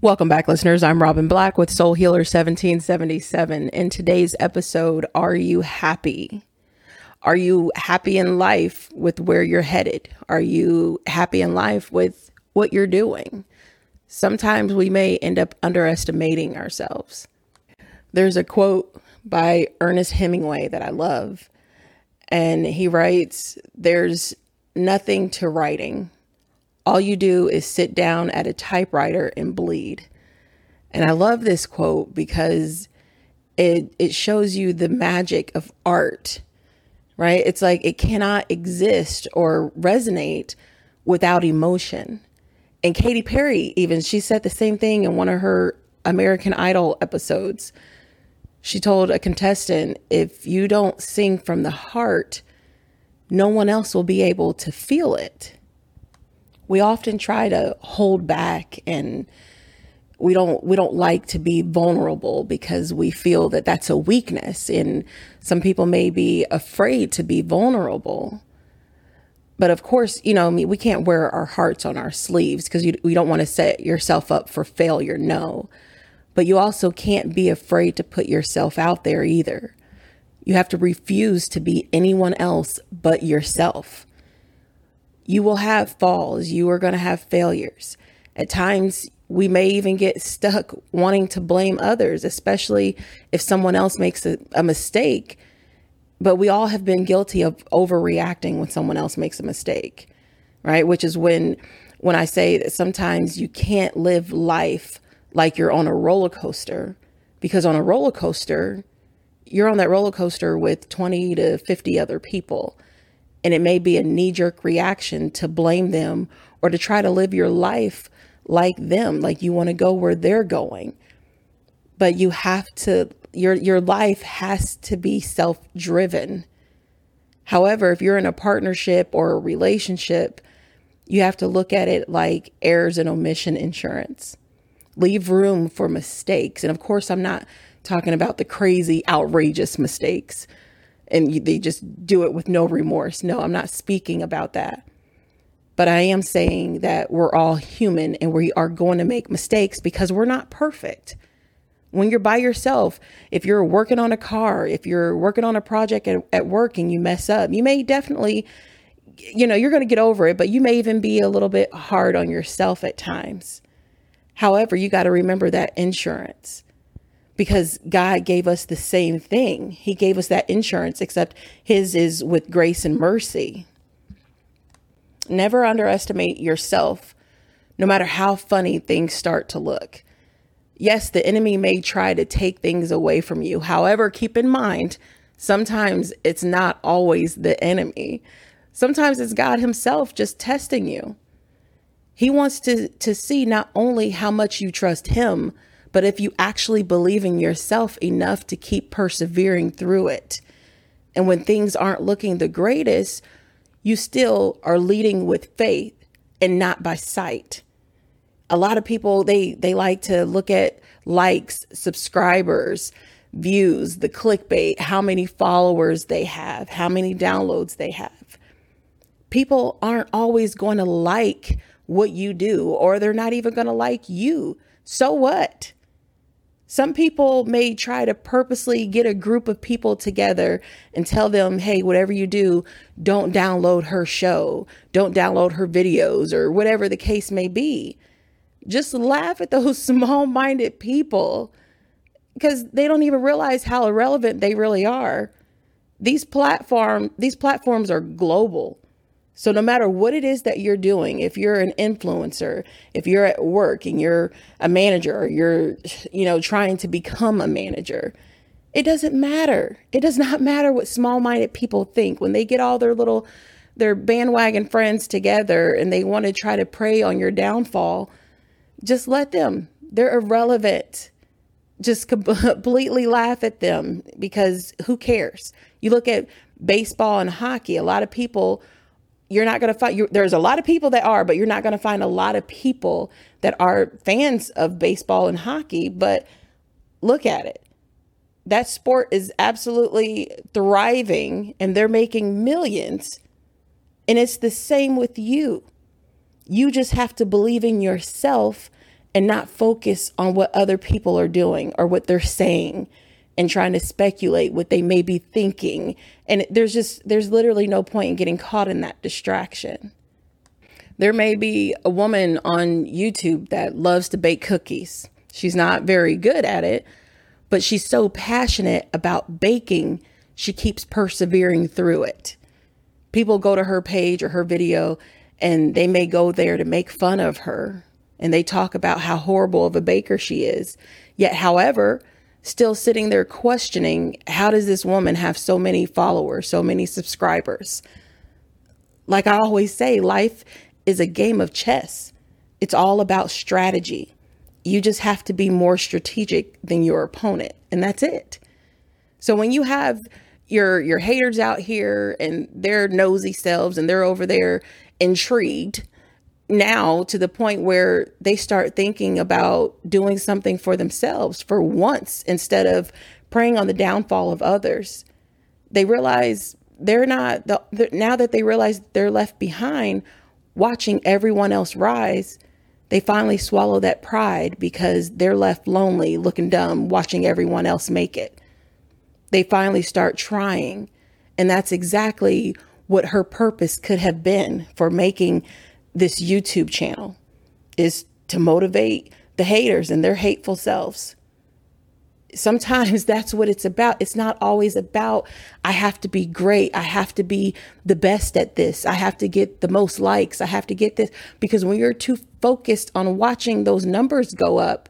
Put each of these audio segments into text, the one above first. Welcome back, listeners. I'm Robin Black with Soul Healer 1777. In today's episode, are you happy? Are you happy in life with where you're headed? Are you happy in life with what you're doing? Sometimes we may end up underestimating ourselves. There's a quote by Ernest Hemingway that I love, and he writes, "There's nothing to writing. All you do is sit down at a typewriter and bleed." And I love this quote because it shows you the magic of art, right? It's like it cannot exist or resonate without emotion. And Katy Perry, even, she said the same thing in one of her American Idol episodes. She told a contestant, if you don't sing from the heart, no one else will be able to feel it. We often try to hold back, and we don't like to be vulnerable because we feel that that's a weakness. And some people may be afraid to be vulnerable. But of course, we can't wear our hearts on our sleeves because we don't want to set yourself up for failure. No, but you also can't be afraid to put yourself out there either. You have to refuse to be anyone else but yourself. You will have falls. You are going to have failures. At times, we may even get stuck wanting to blame others, especially if someone else makes a mistake. But we all have been guilty of overreacting when someone else makes a mistake, right? Which is when I say that sometimes you can't live life like you're on a roller coaster, because on a roller coaster, you're on that roller coaster with 20 to 50 other people. And it may be a knee-jerk reaction to blame them or to try to live your life like them, like you want to go where they're going. But you have to, your life has to be self-driven. However, if you're in a partnership or a relationship, you have to look at it like errors and omission insurance. Leave room for mistakes. And of course, I'm not talking about the crazy, outrageous mistakes and they just do it with no remorse. No, I'm not speaking about that. But I am saying that we're all human and we are going to make mistakes because we're not perfect. When you're by yourself, if you're working on a car, if you're working on a project at work and you mess up, you may definitely, you're going to get over it, but you may even be a little bit hard on yourself at times. However, you got to remember that insurance. Because God gave us the same thing. He gave us that insurance, except his is with grace and mercy. Never underestimate yourself, no matter how funny things start to look. Yes, the enemy may try to take things away from you. However, keep in mind, sometimes it's not always the enemy. Sometimes it's God himself just testing you. He wants to see not only how much you trust him, but if you actually believe in yourself enough to keep persevering through it. And when things aren't looking the greatest, you still are leading with faith and not by sight. A lot of people, they like to look at likes, subscribers, views, the clickbait, how many followers they have, how many downloads they have. People aren't always going to like what you do, or they're not even going to like you. So what? Some people may try to purposely get a group of people together and tell them, hey, whatever you do, don't download her show, don't download her videos, or whatever the case may be. Just laugh at those small-minded people because they don't even realize how irrelevant they really are. These platforms are global. So no matter what it is that you're doing, if you're an influencer, if you're at work and you're a manager, or you're, trying to become a manager, it doesn't matter. It does not matter what small-minded people think. When they get all their bandwagon friends together and they want to try to prey on your downfall, just let them. They're irrelevant. Just completely laugh at them because who cares? You look at baseball and hockey, a lot of people... You're not going to find, there's a lot of people that are, but you're not going to find a lot of people that are fans of baseball and hockey, but look at it. That sport is absolutely thriving and they're making millions. And it's the same with you. You just have to believe in yourself and not focus on what other people are doing or what they're saying and trying to speculate what they may be thinking. And there's literally no point in getting caught in that distraction. There may be a woman on YouTube that loves to bake cookies. She's not very good at it, but she's so passionate about baking, she keeps persevering through it. People go to her page or her video, and they may go there to make fun of her. And they talk about how horrible of a baker she is. Yet, however, still sitting there questioning, how does this woman have so many followers, so many subscribers? Like I always say, life is a game of chess. It's all about strategy. You just have to be more strategic than your opponent, and that's it. So when you have your haters out here and their nosy selves and they're over there intrigued now to the point where they start thinking about doing something for themselves for once instead of preying on the downfall of others, they realize now that they realize they're left behind watching everyone else rise, they finally swallow that pride because they're left lonely, looking dumb, watching everyone else make it. They finally start trying. And that's exactly what her purpose could have been for making this YouTube channel, is to motivate the haters and their hateful selves. Sometimes that's what it's about. It's not always about, I have to be great. I have to be the best at this. I have to get the most likes. I have to get this. Because when you're too focused on watching those numbers go up,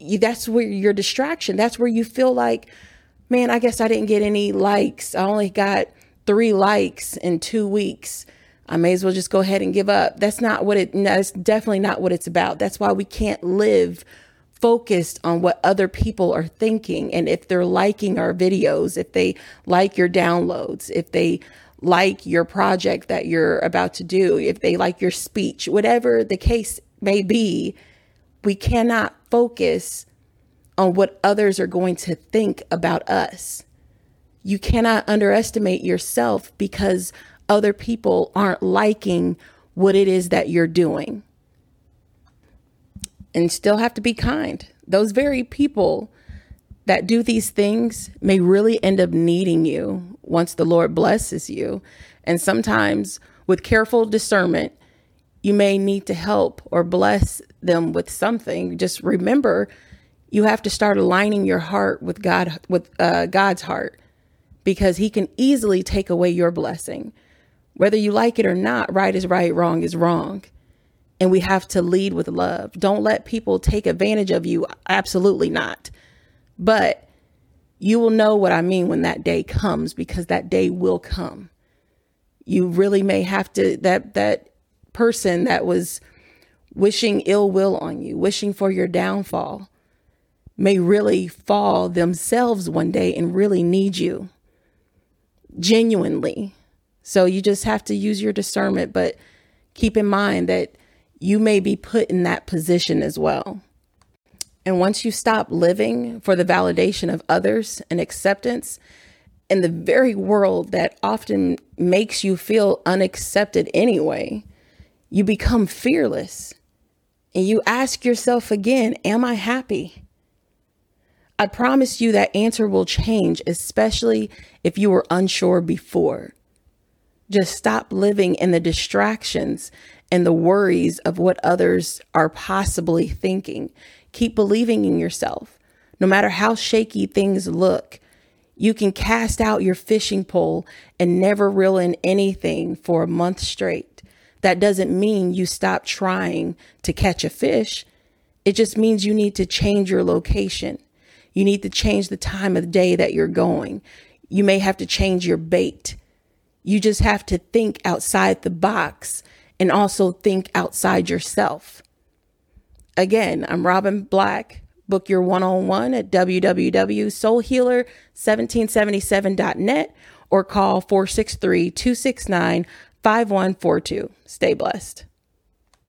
that's where your distraction, that's where you feel like, man, I guess I didn't get any likes. I only got 3 likes in 2 weeks. I may as well just go ahead and give up. That's definitely not what it's about. That's why we can't live focused on what other people are thinking. And if they're liking our videos, if they like your downloads, if they like your project that you're about to do, if they like your speech, whatever the case may be, we cannot focus on what others are going to think about us. You cannot underestimate yourself because other people aren't liking what it is that you're doing. And still have to be kind. Those very people that do these things may really end up needing you once the Lord blesses you. And sometimes with careful discernment, you may need to help or bless them with something. Just remember, you have to start aligning your heart with God, with God's heart, because he can easily take away your blessing. Whether you like it or not, right is right, wrong is wrong. And we have to lead with love. Don't let people take advantage of you. Absolutely not. But you will know what I mean when that day comes, because that day will come. You really may have to, that person that was wishing ill will on you, wishing for your downfall, may really fall themselves one day and really need you genuinely. So you just have to use your discernment, but keep in mind that you may be put in that position as well. And once you stop living for the validation of others and acceptance in the very world that often makes you feel unaccepted anyway, you become fearless and you ask yourself again, am I happy? I promise you that answer will change, especially if you were unsure before. Just stop living in the distractions and the worries of what others are possibly thinking. Keep believing in yourself. No matter how shaky things look, you can cast out your fishing pole and never reel in anything for a month straight. That doesn't mean you stop trying to catch a fish. It just means you need to change your location. You need to change the time of the day that you're going. You may have to change your bait. You just have to think outside the box and also think outside yourself. Again, I'm Robin Black. Book your one-on-one at www.soulhealer1777.net or call 463-269-5142. Stay blessed.